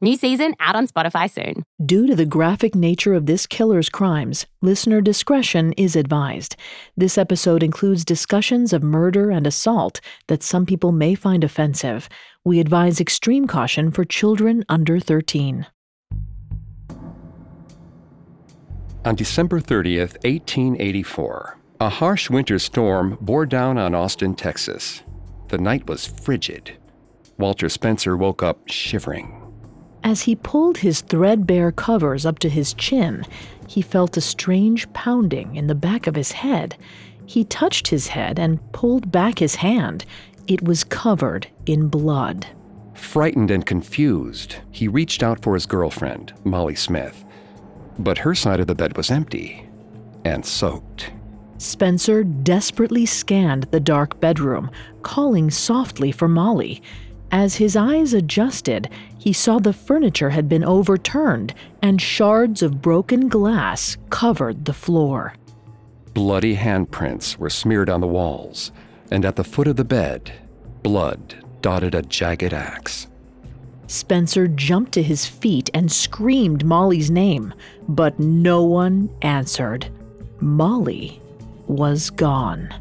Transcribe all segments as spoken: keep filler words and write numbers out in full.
New season out on Spotify soon. Due to the graphic nature of this killer's crimes, listener discretion is advised. This episode includes discussions of murder and assault that some people may find offensive. We advise extreme caution for children under thirteen. On December thirtieth, eighteen eighty-four, a harsh winter storm bore down on Austin, Texas. The night was frigid. Walter Spencer woke up shivering. As he pulled his threadbare covers up to his chin, he felt a strange pounding in the back of his head. He touched his head and pulled back his hand. It was covered in blood. Frightened and confused, he reached out for his girlfriend, Molly Smith. But her side of the bed was empty and soaked. Spencer desperately scanned the dark bedroom, calling softly for Molly. As his eyes adjusted, he saw the furniture had been overturned and shards of broken glass covered the floor. Bloody handprints were smeared on the walls, and at the foot of the bed, blood dotted a jagged axe. Spencer jumped to his feet and screamed Molly's name, but no one answered. Molly was gone.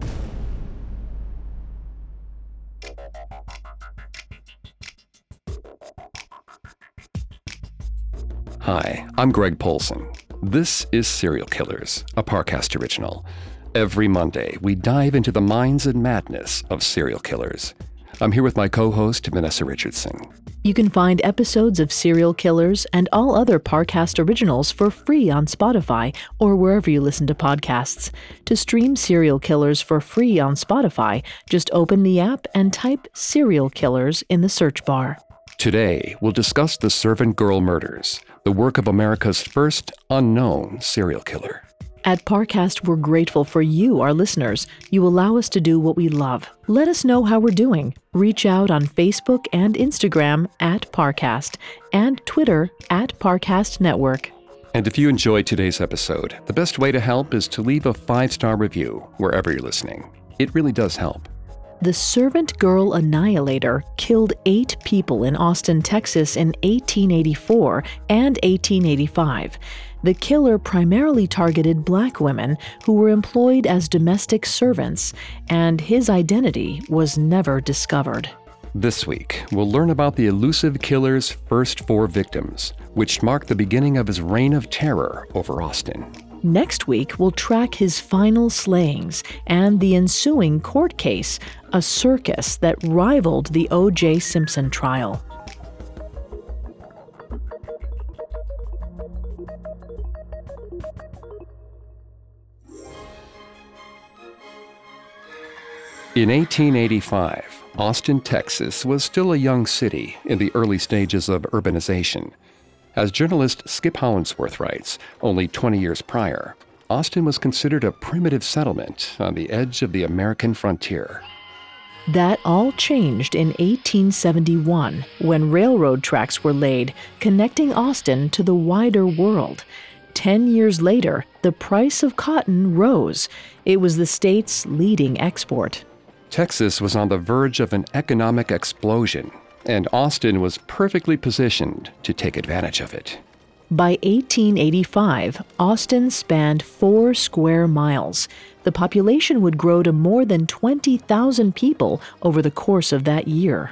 Hi, I'm Greg Polson. This is Serial Killers, a Parcast original. Every Monday, we dive into the minds and madness of serial killers. I'm here with my co-host, Vanessa Richardson. You can find episodes of Serial Killers and all other Parcast originals for free on Spotify or wherever you listen to podcasts. To stream Serial Killers for free on Spotify, just open the app and type Serial Killers in the search bar. Today, we'll discuss the Servant Girl murders, the work of America's first unknown serial killer. At Parcast, we're grateful for you, our listeners. You allow us to do what we love. Let us know how we're doing. Reach out on Facebook and Instagram at Parcast and Twitter at Parcast Network. And if you enjoyed today's episode, the best way to help is to leave a five-star review wherever you're listening. It really does help. The Servant Girl Annihilator killed eight people in Austin, Texas in eighteen eighty-four and eighteen eighty-five. The killer primarily targeted black women who were employed as domestic servants, and his identity was never discovered. This week, we'll learn about the elusive killer's first four victims, which marked the beginning of his reign of terror over Austin. Next week, we'll track his final slayings and the ensuing court case, a circus that rivaled the O J Simpson trial. In eighteen eighty-five, Austin, Texas was still a young city in the early stages of urbanization. As journalist Skip Hollandsworth writes, only twenty years prior, Austin was considered a primitive settlement on the edge of the American frontier. That all changed in eighteen seventy-one when railroad tracks were laid connecting Austin to the wider world. Ten years later, the price of cotton rose. It was the state's leading export. Texas was on the verge of an economic explosion, and Austin was perfectly positioned to take advantage of it. By eighteen eighty-five, Austin spanned four square miles. The population would grow to more than twenty thousand people over the course of that year.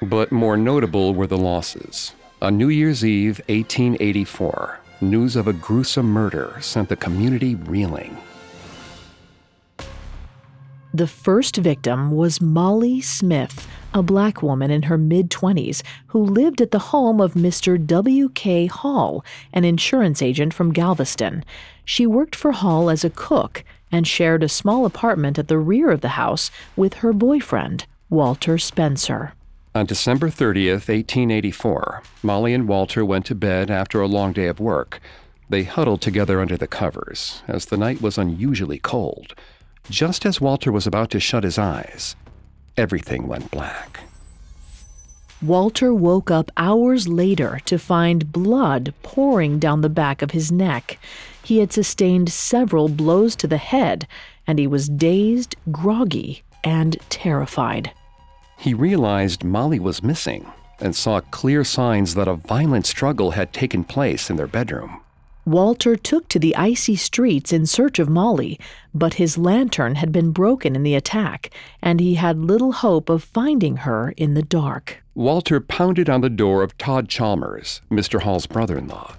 But more notable were the losses. On New Year's Eve, eighteen eighty-four, news of a gruesome murder sent the community reeling. The first victim was Molly Smith, a black woman in her mid-twenties who lived at the home of Mister W K. Hall, an insurance agent from Galveston. She worked for Hall as a cook and shared a small apartment at the rear of the house with her boyfriend, Walter Spencer. On December thirtieth, eighteen eighty-four, Molly and Walter went to bed after a long day of work. They huddled together under the covers, as the night was unusually cold. Just as Walter was about to shut his eyes, everything went black. Walter woke up hours later to find blood pouring down the back of his neck. He had sustained several blows to the head, and he was dazed, groggy, and terrified. He realized Molly was missing and saw clear signs that a violent struggle had taken place in their bedroom. Walter took to the icy streets in search of Molly, but his lantern had been broken in the attack, and he had little hope of finding her in the dark. Walter pounded on the door of Todd Chalmers, Mister Hall's brother-in-law.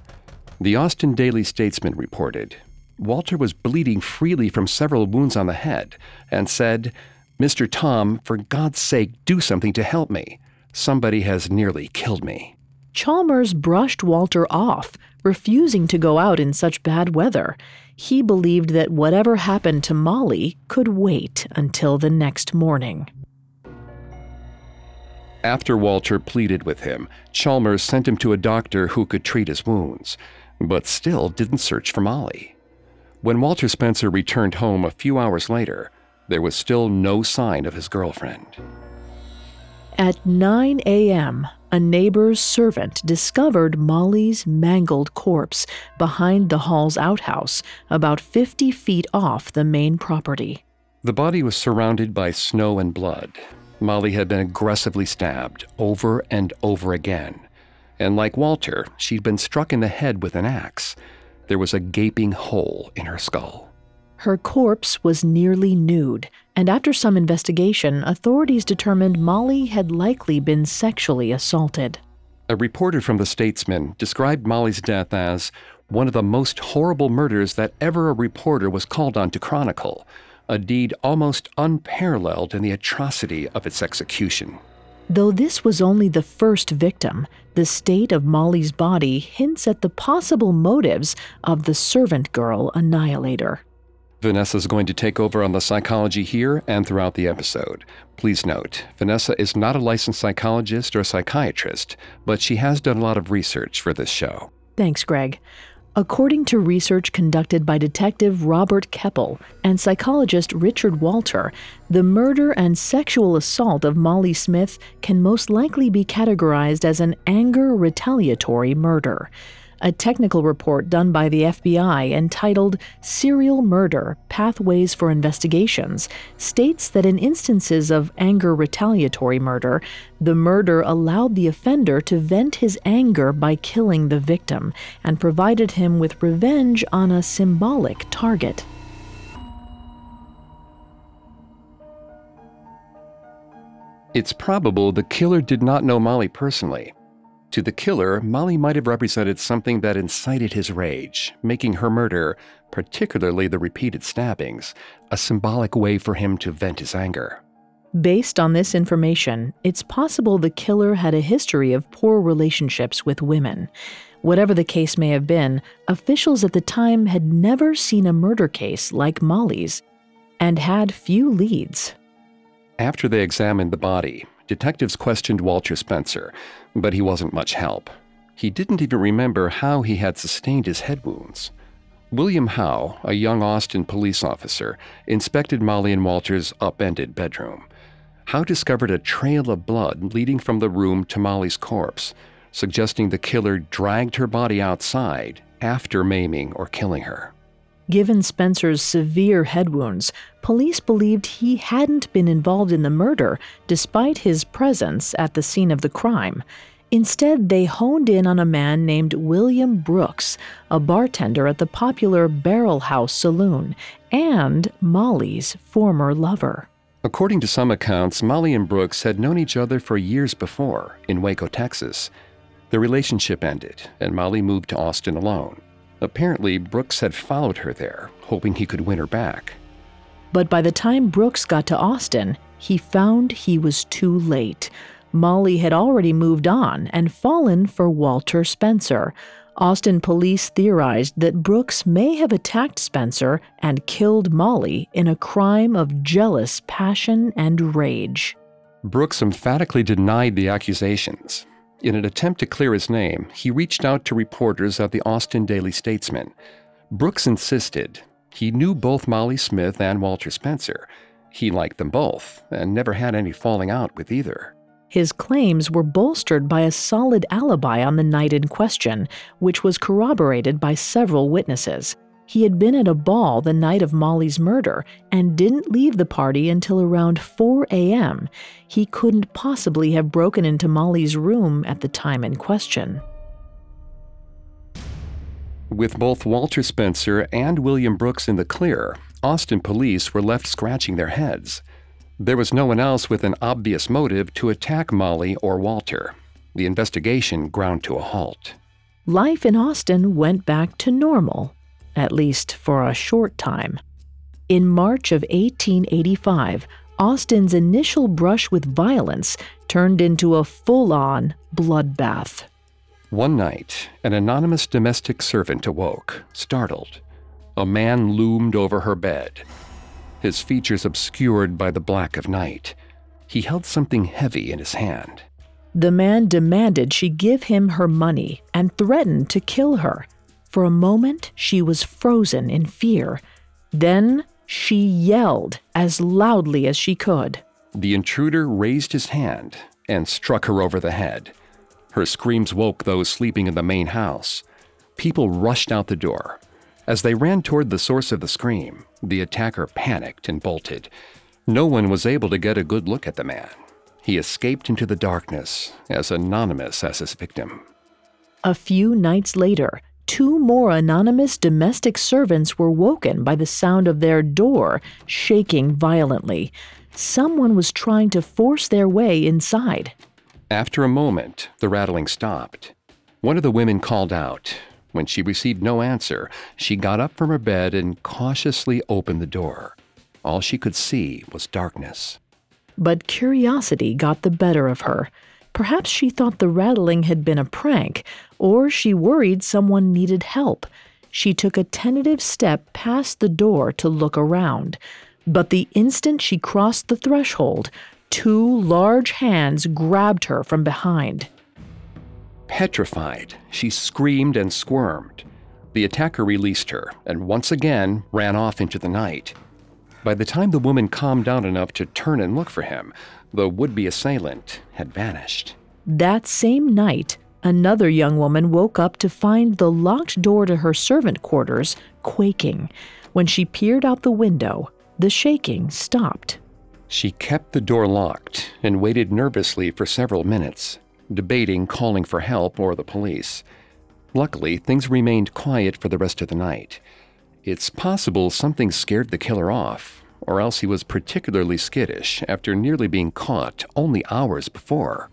The Austin Daily Statesman reported, Walter was bleeding freely from several wounds on the head and said, "Mister Tom, for God's sake, do something to help me. Somebody has nearly killed me." Chalmers brushed Walter off, refusing to go out in such bad weather. He believed that whatever happened to Molly could wait until the next morning. After Walter pleaded with him, Chalmers sent him to a doctor who could treat his wounds, but still didn't search for Molly. When Walter Spencer returned home a few hours later, there was still no sign of his girlfriend. At nine a.m., a neighbor's servant discovered Molly's mangled corpse behind the Hall's outhouse, about fifty feet off the main property. The body was surrounded by snow and blood. Molly had been aggressively stabbed over and over again. And like Walter, she'd been struck in the head with an axe. There was a gaping hole in her skull. Her corpse was nearly nude, and after some investigation, authorities determined Molly had likely been sexually assaulted. A reporter from The Statesman described Molly's death as one of the most horrible murders that ever a reporter was called on to chronicle, a deed almost unparalleled in the atrocity of its execution. Though this was only the first victim, the state of Molly's body hints at the possible motives of the Servant Girl Annihilator. Vanessa's going to take over on the psychology here and throughout the episode. Please note, Vanessa is not a licensed psychologist or psychiatrist, but she has done a lot of research for this show. Thanks, Greg. According to research conducted by Detective Robert Keppel and psychologist Richard Walter, the murder and sexual assault of Molly Smith can most likely be categorized as an anger retaliatory murder. A technical report done by the F B I entitled Serial Murder: Pathways for Investigations states that in instances of anger retaliatory murder, the murder allowed the offender to vent his anger by killing the victim and provided him with revenge on a symbolic target. It's probable the killer did not know Molly personally. To the killer, Molly might have represented something that incited his rage, making her murder, particularly the repeated stabbings, a symbolic way for him to vent his anger. Based on this information, it's possible the killer had a history of poor relationships with women. Whatever the case may have been, officials at the time had never seen a murder case like Molly's and had few leads. After they examined the body, detectives questioned Walter Spencer, but he wasn't much help. He didn't even remember how he had sustained his head wounds. William Howe, a young Austin police officer, inspected Molly and Walter's upended bedroom. Howe discovered a trail of blood leading from the room to Molly's corpse, suggesting the killer dragged her body outside after maiming or killing her. Given Spencer's severe head wounds, police believed he hadn't been involved in the murder despite his presence at the scene of the crime. Instead, they honed in on a man named William Brooks, a bartender at the popular Barrel House Saloon, and Molly's former lover. According to some accounts, Molly and Brooks had known each other for years before in Waco, Texas. Their relationship ended, and Molly moved to Austin alone. Apparently, Brooks had followed her there, hoping he could win her back. But by the time Brooks got to Austin, he found he was too late. Molly had already moved on and fallen for Walter Spencer. Austin police theorized that Brooks may have attacked Spencer and killed Molly in a crime of jealous passion and rage. Brooks emphatically denied the accusations. In an attempt to clear his name, he reached out to reporters of the Austin Daily Statesman. Brooks insisted he knew both Molly Smith and Walter Spencer. He liked them both and never had any falling out with either. His claims were bolstered by a solid alibi on the night in question, which was corroborated by several witnesses. He had been at a ball the night of Molly's murder and didn't leave the party until around four a.m. He couldn't possibly have broken into Molly's room at the time in question. With both Walter Spencer and William Brooks in the clear, Austin police were left scratching their heads. There was no one else with an obvious motive to attack Molly or Walter. The investigation ground to a halt. Life in Austin went back to normal, at least for a short time. In March of eighteen eighty-five, Austin's initial brush with violence turned into a full-on bloodbath. One night, an anonymous domestic servant awoke, startled. A man loomed over her bed, his features obscured by the black of night. He held something heavy in his hand. The man demanded she give him her money and threatened to kill her. For a moment, she was frozen in fear. Then she yelled as loudly as she could. The intruder raised his hand and struck her over the head. Her screams woke those sleeping in the main house. People rushed out the door. As they ran toward the source of the scream, the attacker panicked and bolted. No one was able to get a good look at the man. He escaped into the darkness, as anonymous as his victim. A few nights later, two more anonymous domestic servants were woken by the sound of their door shaking violently. Someone was trying to force their way inside. After a moment, the rattling stopped. One of the women called out. When she received no answer, she got up from her bed and cautiously opened the door. All she could see was darkness. But curiosity got the better of her. Perhaps she thought the rattling had been a prank, or she worried someone needed help. She took a tentative step past the door to look around. But the instant she crossed the threshold, two large hands grabbed her from behind. Petrified, she screamed and squirmed. The attacker released her and once again ran off into the night. By the time the woman calmed down enough to turn and look for him, the would-be assailant had vanished. That same night, another young woman woke up to find the locked door to her servant quarters quaking. When she peered out the window, the shaking stopped. She kept the door locked and waited nervously for several minutes, debating calling for help or the police. Luckily, things remained quiet for the rest of the night. It's possible something scared the killer off, or else he was particularly skittish after nearly being caught only hours before.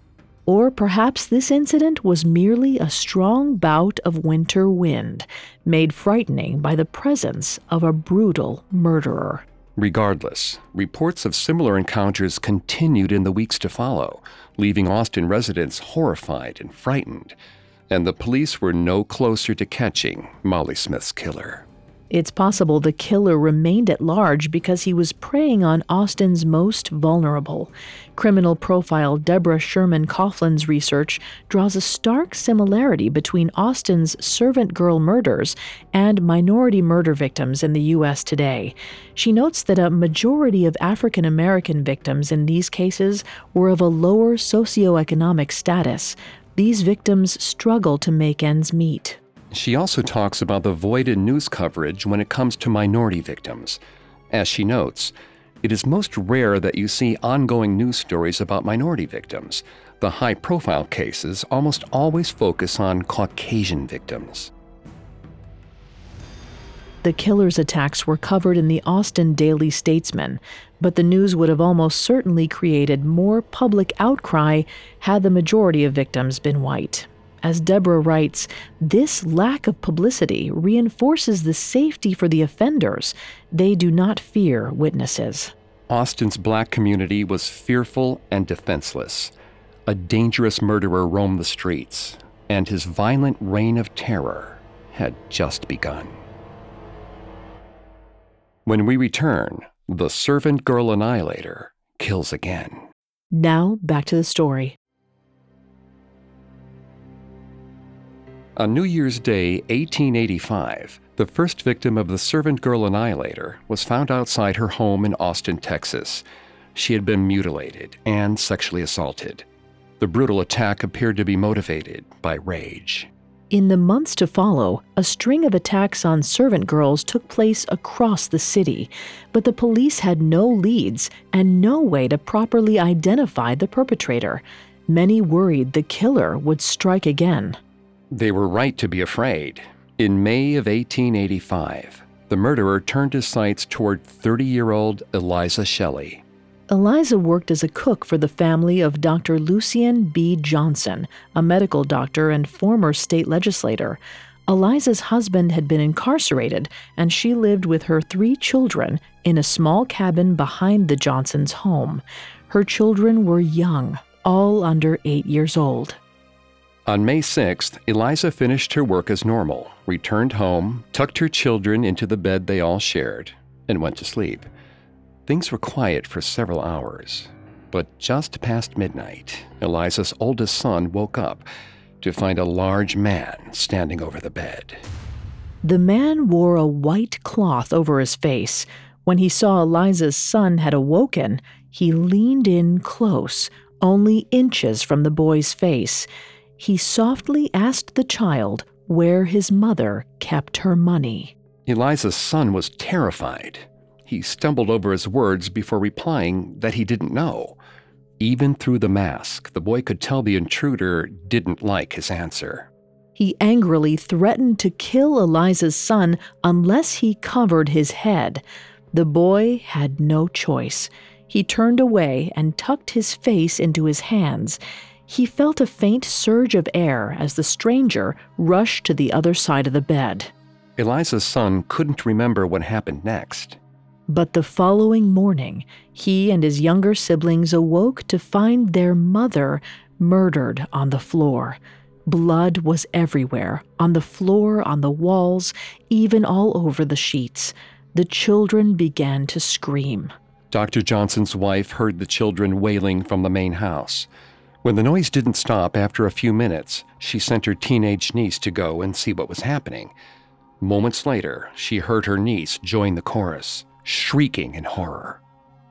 Or perhaps this incident was merely a strong bout of winter wind, made frightening by the presence of a brutal murderer. Regardless, reports of similar encounters continued in the weeks to follow, leaving Austin residents horrified and frightened. And the police were no closer to catching Molly Smith's killer. It's possible the killer remained at large because he was preying on Austin's most vulnerable. Criminal profile Deborah Sherman Coughlin's research draws a stark similarity between Austin's servant girl murders and minority murder victims in the U S today. She notes that a majority of African American victims in these cases were of a lower socioeconomic status. These victims struggle to make ends meet. She also talks about the void in news coverage when it comes to minority victims. As she notes, it is most rare that you see ongoing news stories about minority victims. The high-profile cases almost always focus on Caucasian victims. The killer's attacks were covered in the Austin Daily Statesman, but the news would have almost certainly created more public outcry had the majority of victims been white. As Deborah writes, this lack of publicity reinforces the safety for the offenders. They do not fear witnesses. Austin's black community was fearful and defenseless. A dangerous murderer roamed the streets, and his violent reign of terror had just begun. When we return, the Servant Girl Annihilator kills again. Now, back to the story. On New Year's Day, eighteen eighty-five, the first victim of the Servant Girl Annihilator was found outside her home in Austin, Texas. She had been mutilated and sexually assaulted. The brutal attack appeared to be motivated by rage. In the months to follow, a string of attacks on servant girls took place across the city, but the police had no leads and no way to properly identify the perpetrator. Many worried the killer would strike again. They were right to be afraid. In May of eighteen eighty-five, the murderer turned his sights toward thirty-year-old Eliza Shelley. Eliza worked as a cook for the family of Doctor Lucian B. Johnson, a medical doctor and former state legislator. Eliza's husband had been incarcerated, and she lived with her three children in a small cabin behind the Johnsons' home. Her children were young, all under eight years old. On May sixth, Eliza finished her work as normal, returned home, tucked her children into the bed they all shared, and went to sleep. Things were quiet for several hours, but just past midnight, Eliza's oldest son woke up to find a large man standing over the bed. The man wore a white cloth over his face. When he saw Eliza's son had awoken, he leaned in close, only inches from the boy's face. He softly asked the child where his mother kept her money. Eliza's son was terrified. He stumbled over his words before replying that he didn't know. Even through the mask, the boy could tell the intruder didn't like his answer. He angrily threatened to kill Eliza's son unless he covered his head. The boy had no choice. He turned away and tucked his face into his hands. He felt a faint surge of air as the stranger rushed to the other side of the bed. Eliza's son couldn't remember what happened next. But the following morning, he and his younger siblings awoke to find their mother murdered on the floor. Blood was everywhere, on the floor, on the walls, even all over the sheets. The children began to scream. Doctor Johnson's wife heard the children wailing from the main house. When the noise didn't stop after a few minutes, she sent her teenage niece to go and see what was happening. Moments later, she heard her niece join the chorus, shrieking in horror.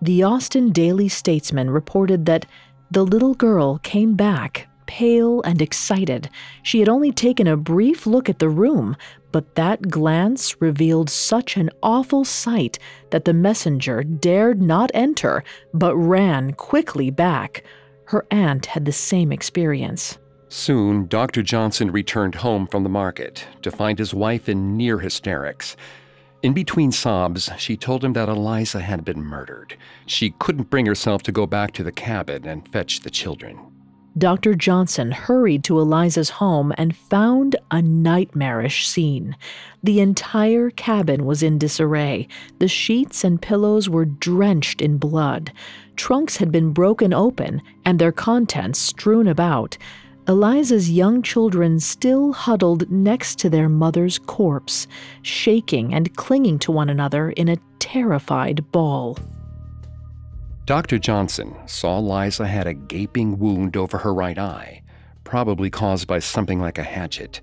The Austin Daily Statesman reported that the little girl came back, pale and excited. She had only taken a brief look at the room, but that glance revealed such an awful sight that the messenger dared not enter, but ran quickly back. Her aunt had the same experience. Soon, Doctor Johnson returned home from the market to find his wife in near hysterics. In between sobs, she told him that Eliza had been murdered. She couldn't bring herself to go back to the cabin and fetch the children. Doctor Johnson hurried to Eliza's home and found a nightmarish scene. The entire cabin was in disarray. The sheets and pillows were drenched in blood. Trunks had been broken open and their contents strewn about. Eliza's young children still huddled next to their mother's corpse, shaking and clinging to one another in a terrified ball. Doctor Johnson saw Liza had a gaping wound over her right eye, probably caused by something like a hatchet.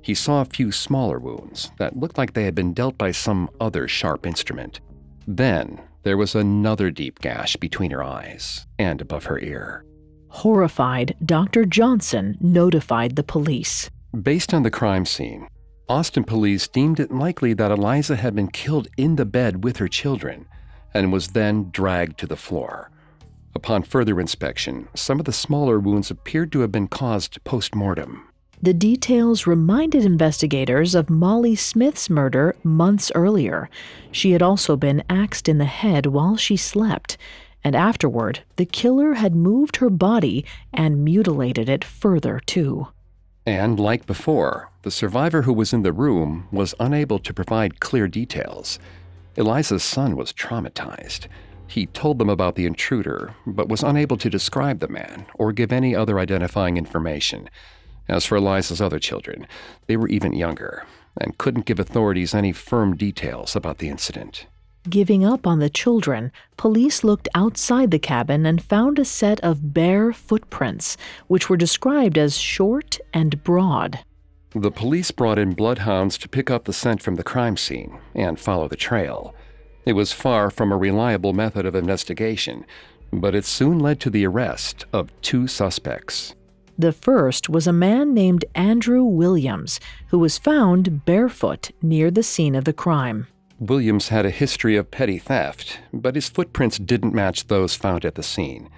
He saw a few smaller wounds that looked like they had been dealt by some other sharp instrument. Then there was another deep gash between her eyes and above her ear. Horrified, Doctor Johnson notified the police. Based on the crime scene, Austin police deemed it likely that Eliza had been killed in the bed with her children and was then dragged to the floor. Upon further inspection, some of the smaller wounds appeared to have been caused post-mortem. The details reminded investigators of Molly Smith's murder months earlier. She had also been axed in the head while she slept, and afterward, the killer had moved her body and mutilated it further, too. And like before, the survivor who was in the room was unable to provide clear details. Eliza's son was traumatized. He told them about the intruder, but was unable to describe the man or give any other identifying information. As for Eliza's other children, they were even younger and couldn't give authorities any firm details about the incident. Giving up on the children, police looked outside the cabin and found a set of bare footprints, which were described as short and broad. The police brought in bloodhounds to pick up the scent from the crime scene and follow the trail. It was far from a reliable method of investigation, but it soon led to the arrest of two suspects. The first was a man named Andrew Williams, who was found barefoot near the scene of the crime. Williams had a history of petty theft, but his footprints didn't match those found at the scene.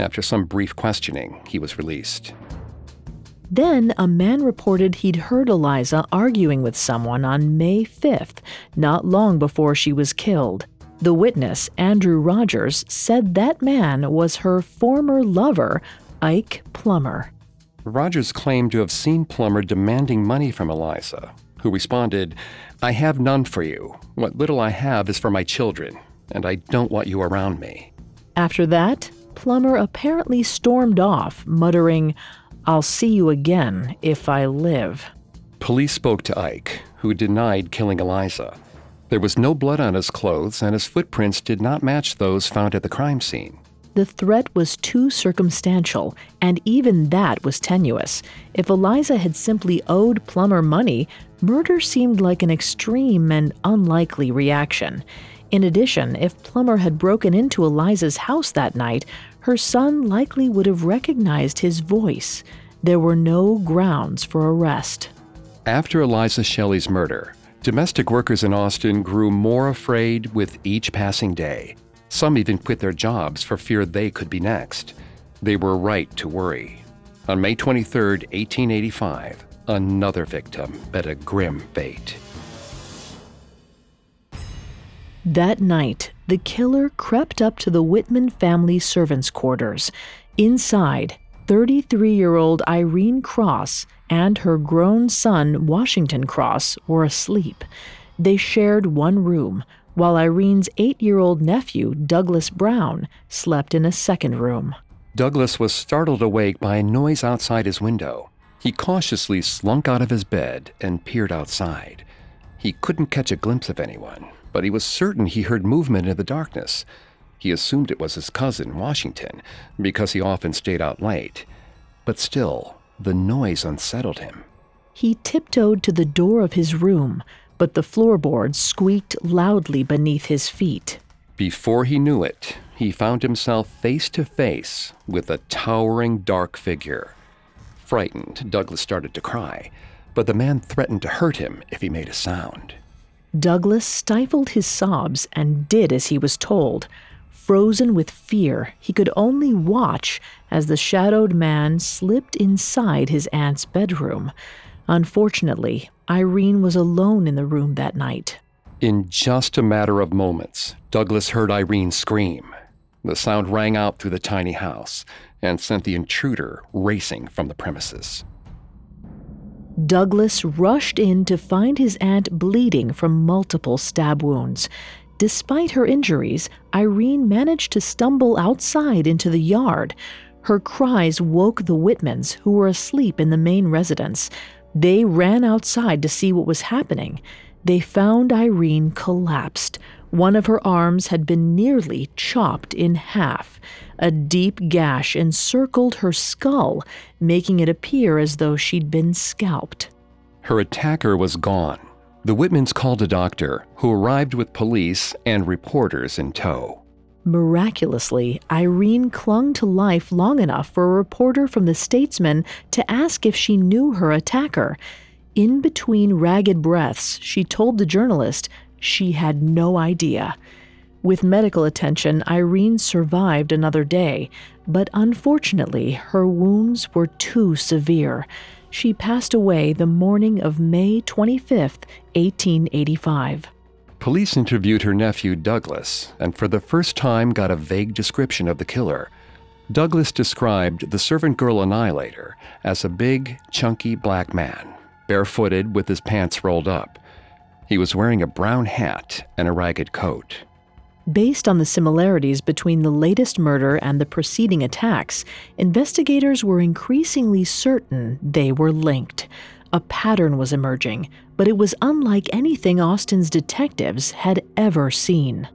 After some brief questioning, he was released. Then a man reported he'd heard Eliza arguing with someone on May fifth, not long before she was killed. The witness, Andrew Rogers, said that man was her former lover, Ike Plummer. Rogers claimed to have seen Plummer demanding money from Eliza, who responded, "I have none for you. What little I have is for my children, and I don't want you around me." After that, Plummer apparently stormed off, muttering, "I'll see you again if I live." Police spoke to Ike, who denied killing Eliza. There was no blood on his clothes, and his footprints did not match those found at the crime scene. The threat was too circumstantial, and even that was tenuous. If Eliza had simply owed Plummer money, murder seemed like an extreme and unlikely reaction. In addition, if Plummer had broken into Eliza's house that night, her son likely would have recognized his voice. There were no grounds for arrest. After Eliza Shelley's murder, domestic workers in Austin grew more afraid with each passing day. Some even quit their jobs for fear they could be next. They were right to worry. On May twenty-third, eighteen eighty-five, another victim met a grim fate. That night, the killer crept up to the Whitman family servants' quarters. Inside, thirty-three-year-old Irene Cross and her grown son, Washington Cross, were asleep. They shared one room, while Irene's eight-year-old nephew, Douglas Brown, slept in a second room. Douglas was startled awake by a noise outside his window. He cautiously slunk out of his bed and peered outside. He couldn't catch a glimpse of anyone, but he was certain he heard movement in the darkness. He assumed it was his cousin, Washington, because he often stayed out late. But still, the noise unsettled him. He tiptoed to the door of his room, but the floorboards squeaked loudly beneath his feet. Before he knew it, he found himself face to face with a towering dark figure. Frightened, Douglas started to cry, but the man threatened to hurt him if he made a sound. Douglas stifled his sobs and did as he was told. Frozen with fear, he could only watch as the shadowed man slipped inside his aunt's bedroom. Unfortunately, Irene was alone in the room that night. In just a matter of moments, Douglas heard Irene scream. The sound rang out through the tiny house, and sent the intruder racing from the premises. Douglas rushed in to find his aunt bleeding from multiple stab wounds. Despite her injuries, Irene managed to stumble outside into the yard. Her cries woke the Whitmans, who were asleep in the main residence. They ran outside to see what was happening. They found Irene collapsed. One of her arms had been nearly chopped in half. A deep gash encircled her skull, making it appear as though she'd been scalped. Her attacker was gone. The Whitmans called a doctor, who arrived with police and reporters in tow. Miraculously, Irene clung to life long enough for a reporter from the Statesman to ask if she knew her attacker. In between ragged breaths, she told the journalist she had no idea. With medical attention, Irene survived another day, but unfortunately, her wounds were too severe. She passed away the morning of May twenty-fifth, eighteen eighty-five. Police interviewed her nephew Douglas, and for the first time got a vague description of the killer. Douglas described the Servant Girl Annihilator as a big, chunky black man, barefooted with his pants rolled up. He was wearing a brown hat and a ragged coat. Based on the similarities between the latest murder and the preceding attacks, investigators were increasingly certain they were linked. A pattern was emerging, but it was unlike anything Austin's detectives had ever seen.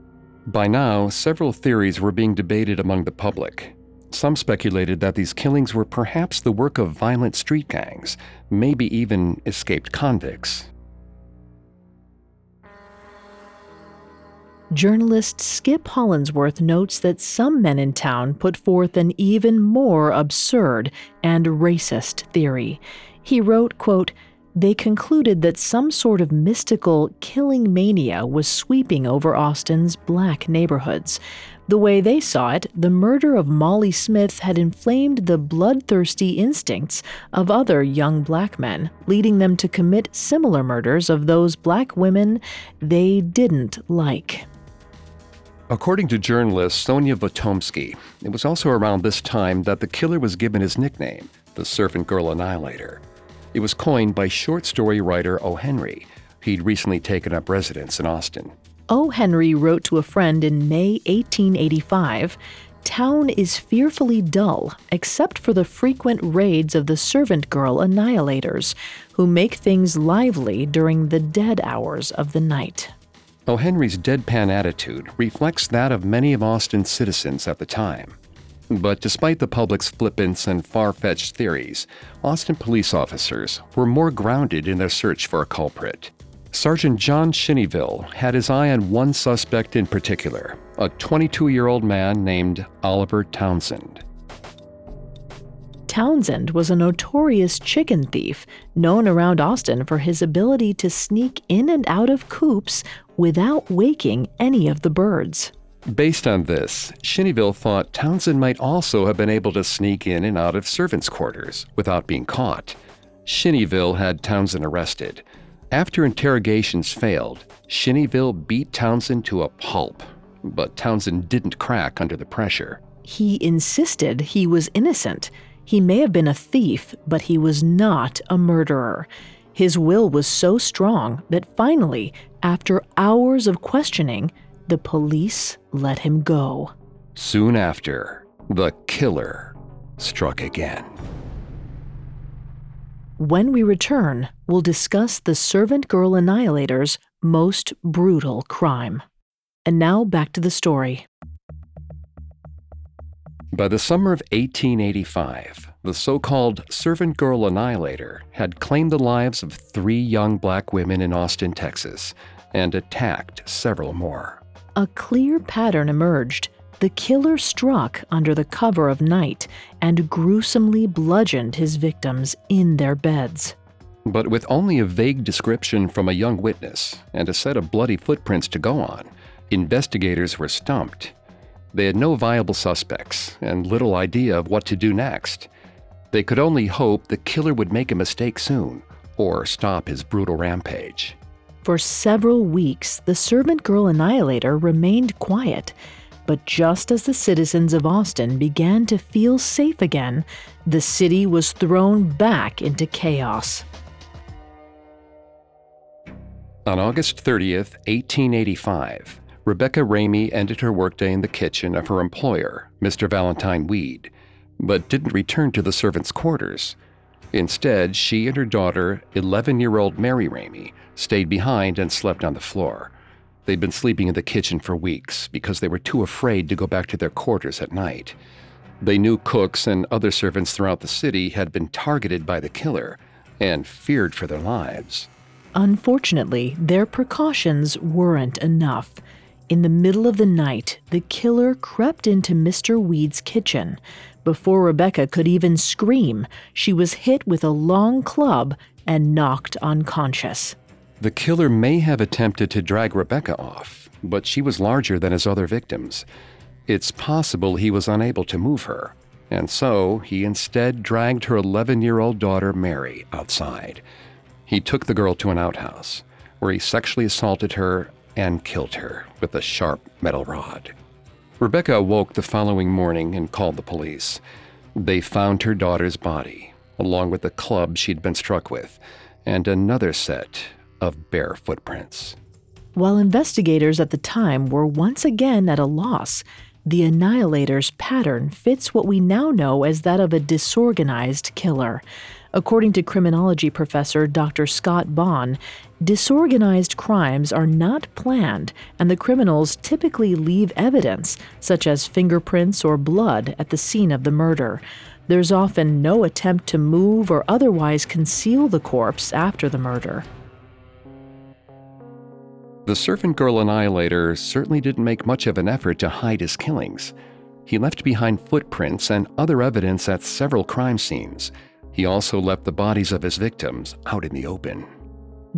By now, several theories were being debated among the public. Some speculated that these killings were perhaps the work of violent street gangs, maybe even escaped convicts. Journalist Skip Hollandsworth notes that some men in town put forth an even more absurd and racist theory. He wrote, quote, "They concluded that some sort of mystical killing mania was sweeping over Austin's black neighborhoods. The way they saw it, the murder of Molly Smith had inflamed the bloodthirsty instincts of other young black men, leading them to commit similar murders of those black women they didn't like." According to journalist Sonia Votomsky, it was also around this time that the killer was given his nickname, the Servant Girl Annihilator. It was coined by short story writer O. Henry. He'd recently taken up residence in Austin. O. Henry wrote to a friend in May eighteen eighty-five, "Town is fearfully dull, except for the frequent raids of the Servant Girl Annihilators, who make things lively during the dead hours of the night." O. Henry's deadpan attitude reflects that of many of Austin's citizens at the time. But despite the public's flippance and far-fetched theories, Austin police officers were more grounded in their search for a culprit. Sergeant John Shinneville had his eye on one suspect in particular, a twenty-two-year-old man named Oliver Townsend. Townsend was a notorious chicken thief, known around Austin for his ability to sneak in and out of coops without waking any of the birds. Based on this, Shinneville thought Townsend might also have been able to sneak in and out of servants' quarters without being caught. Shinneville had Townsend arrested. After interrogations failed, Shinneville beat Townsend to a pulp, but Townsend didn't crack under the pressure. He insisted he was innocent. He may have been a thief, but he was not a murderer. His will was so strong that finally, after hours of questioning, the police let him go. Soon after, the killer struck again. When we return, we'll discuss the Servant Girl Annihilator's most brutal crime. And now back to the story. By the summer of eighteen eighty-five, the so-called Servant Girl Annihilator had claimed the lives of three young black women in Austin, Texas, and attacked several more. A clear pattern emerged. The killer struck under the cover of night and gruesomely bludgeoned his victims in their beds. But with only a vague description from a young witness and a set of bloody footprints to go on, investigators were stumped. They had no viable suspects and little idea of what to do next. They could only hope the killer would make a mistake soon or stop his brutal rampage. For several weeks, the Servant Girl Annihilator remained quiet. But just as the citizens of Austin began to feel safe again, the city was thrown back into chaos. On August thirtieth, eighteen eighty-five, Rebecca Ramey ended her workday in the kitchen of her employer, Mister Valentine Weed, but didn't return to the servants' quarters. Instead, she and her daughter, eleven-year-old Mary Ramey, stayed behind and slept on the floor. They'd been sleeping in the kitchen for weeks because they were too afraid to go back to their quarters at night. They knew cooks and other servants throughout the city had been targeted by the killer and feared for their lives. Unfortunately, their precautions weren't enough. In the middle of the night, the killer crept into Mister Weed's kitchen. Before Rebecca could even scream, she was hit with a long club and knocked unconscious. The killer may have attempted to drag Rebecca off, but she was larger than his other victims. It's possible he was unable to move her, and so he instead dragged her eleven-year-old daughter Mary outside. He took the girl to an outhouse, where he sexually assaulted her and killed her with a sharp metal rod. Rebecca awoke the following morning and called the police. They found her daughter's body, along with the club she'd been struck with, and another set of bare footprints. While investigators at the time were once again at a loss, the Annihilator's pattern fits what we now know as that of a disorganized killer. According to criminology professor Doctor Scott Bond, disorganized crimes are not planned, and the criminals typically leave evidence, such as fingerprints or blood, at the scene of the murder. There's often no attempt to move or otherwise conceal the corpse after the murder. The Servant Girl Annihilator certainly didn't make much of an effort to hide his killings. He left behind footprints and other evidence at several crime scenes. He also left the bodies of his victims out in the open.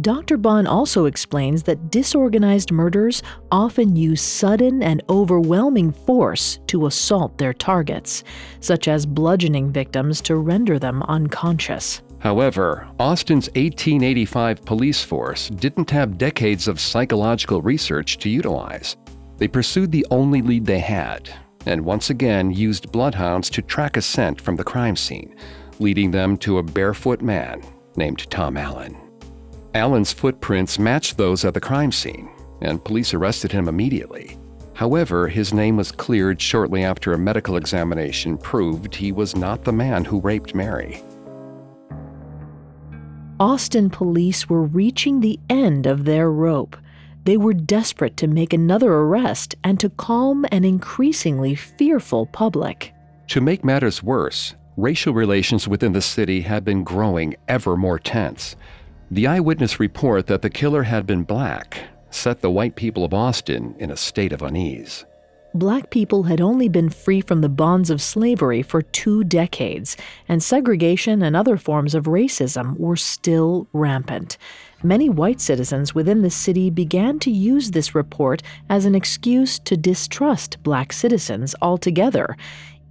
Doctor Bond also explains that disorganized murders often use sudden and overwhelming force to assault their targets, such as bludgeoning victims to render them unconscious. However, Austin's eighteen eighty-five police force didn't have decades of psychological research to utilize. They pursued the only lead they had, and once again used bloodhounds to track a scent from the crime scene, leading them to a barefoot man named Tom Allen. Allen's footprints matched those at the crime scene, and police arrested him immediately. However, his name was cleared shortly after a medical examination proved he was not the man who raped Mary. Austin police were reaching the end of their rope. They were desperate to make another arrest and to calm an increasingly fearful public. To make matters worse, racial relations within the city had been growing ever more tense. The eyewitness report that the killer had been black set the white people of Austin in a state of unease. Black people had only been free from the bonds of slavery for two decades, and segregation and other forms of racism were still rampant. Many white citizens within the city began to use this report as an excuse to distrust black citizens altogether.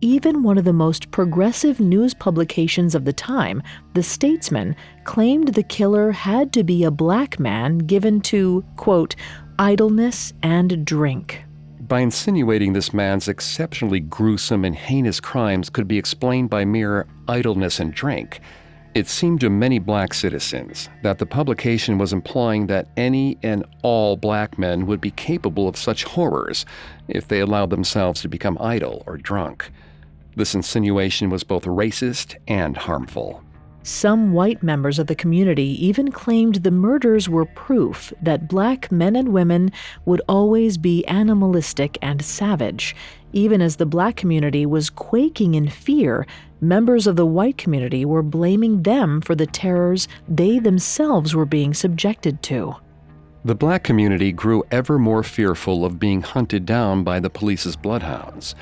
Even one of the most progressive news publications of the time, The Statesman, claimed the killer had to be a black man given to, quote, idleness and drink. By insinuating this man's exceptionally gruesome and heinous crimes could be explained by mere idleness and drink, it seemed to many black citizens that the publication was implying that any and all black men would be capable of such horrors if they allowed themselves to become idle or drunk. This insinuation was both racist and harmful. Some white members of the community even claimed the murders were proof that black men and women would always be animalistic and savage. Even as the black community was quaking in fear, members of the white community were blaming them for the terrors they themselves were being subjected to. The black community grew ever more fearful of being hunted down by the police's bloodhounds.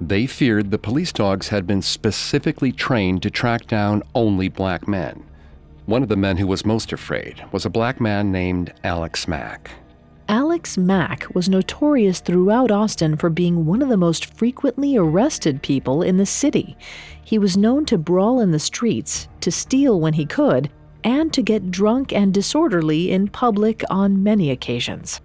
They feared the police dogs had been specifically trained to track down only black men. One of the men who was most afraid was a black man named Alex Mack. Alex Mack was notorious throughout Austin for being one of the most frequently arrested people in the city. He was known to brawl in the streets, to steal when he could, and to get drunk and disorderly in public on many occasions.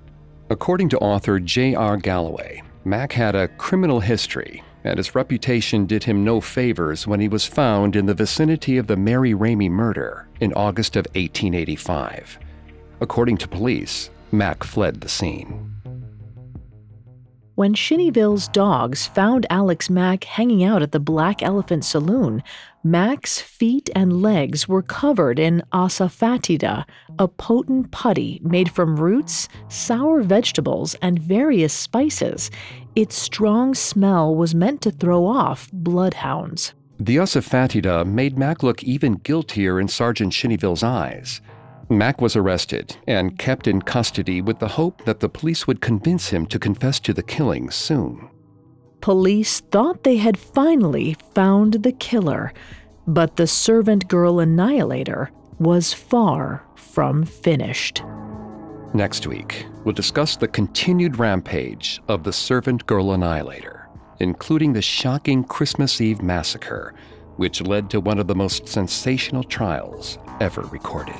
According to author J R Galloway, Mack had a criminal history, and his reputation did him no favors when he was found in the vicinity of the Mary Ramey murder in August of eighteen eighty-five. According to police, Mack fled the scene. When Shinneville's dogs found Alex Mack hanging out at the Black Elephant Saloon, Mack's feet and legs were covered in asafoetida, a potent putty made from roots, sour vegetables, and various spices. Its strong smell was meant to throw off bloodhounds. The asafoetida made Mack look even guiltier in Sergeant Shinneville's eyes. Mack was arrested and kept in custody with the hope that the police would convince him to confess to the killing soon. Police thought they had finally found the killer, but the Servant Girl Annihilator was far from finished. Next week, we'll discuss the continued rampage of the Servant Girl Annihilator, including the shocking Christmas Eve massacre, which led to one of the most sensational trials ever recorded.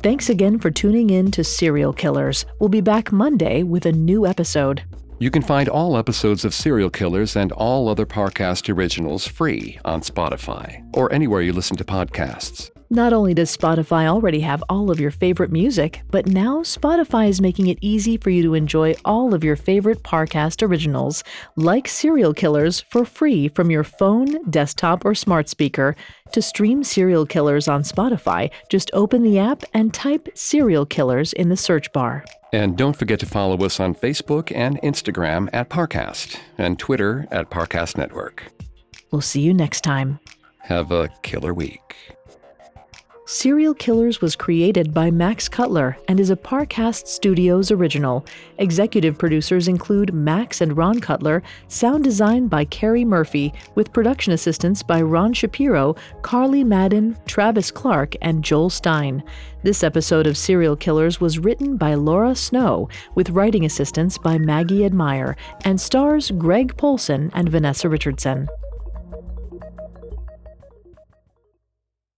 Thanks again for tuning in to Serial Killers. We'll be back Monday with a new episode. You can find all episodes of Serial Killers and all other Parcast originals free on Spotify or anywhere you listen to podcasts. Not only does Spotify already have all of your favorite music, but now Spotify is making it easy for you to enjoy all of your favorite Parcast originals, like Serial Killers, for free from your phone, desktop, or smart speaker. To stream Serial Killers on Spotify, just open the app and type Serial Killers in the search bar. And don't forget to follow us on Facebook and Instagram at Parcast and Twitter at Parcast Network. We'll see you next time. Have a killer week. Serial Killers was created by Max Cutler and is a Parcast Studios original. Executive producers include Max and Ron Cutler, sound design by Carrie Murphy, with production assistance by Ron Shapiro, Carly Madden, Travis Clark, and Joel Stein. This episode of Serial Killers was written by Laura Snow, with writing assistance by Maggie Admire, and stars Greg Polson and Vanessa Richardson.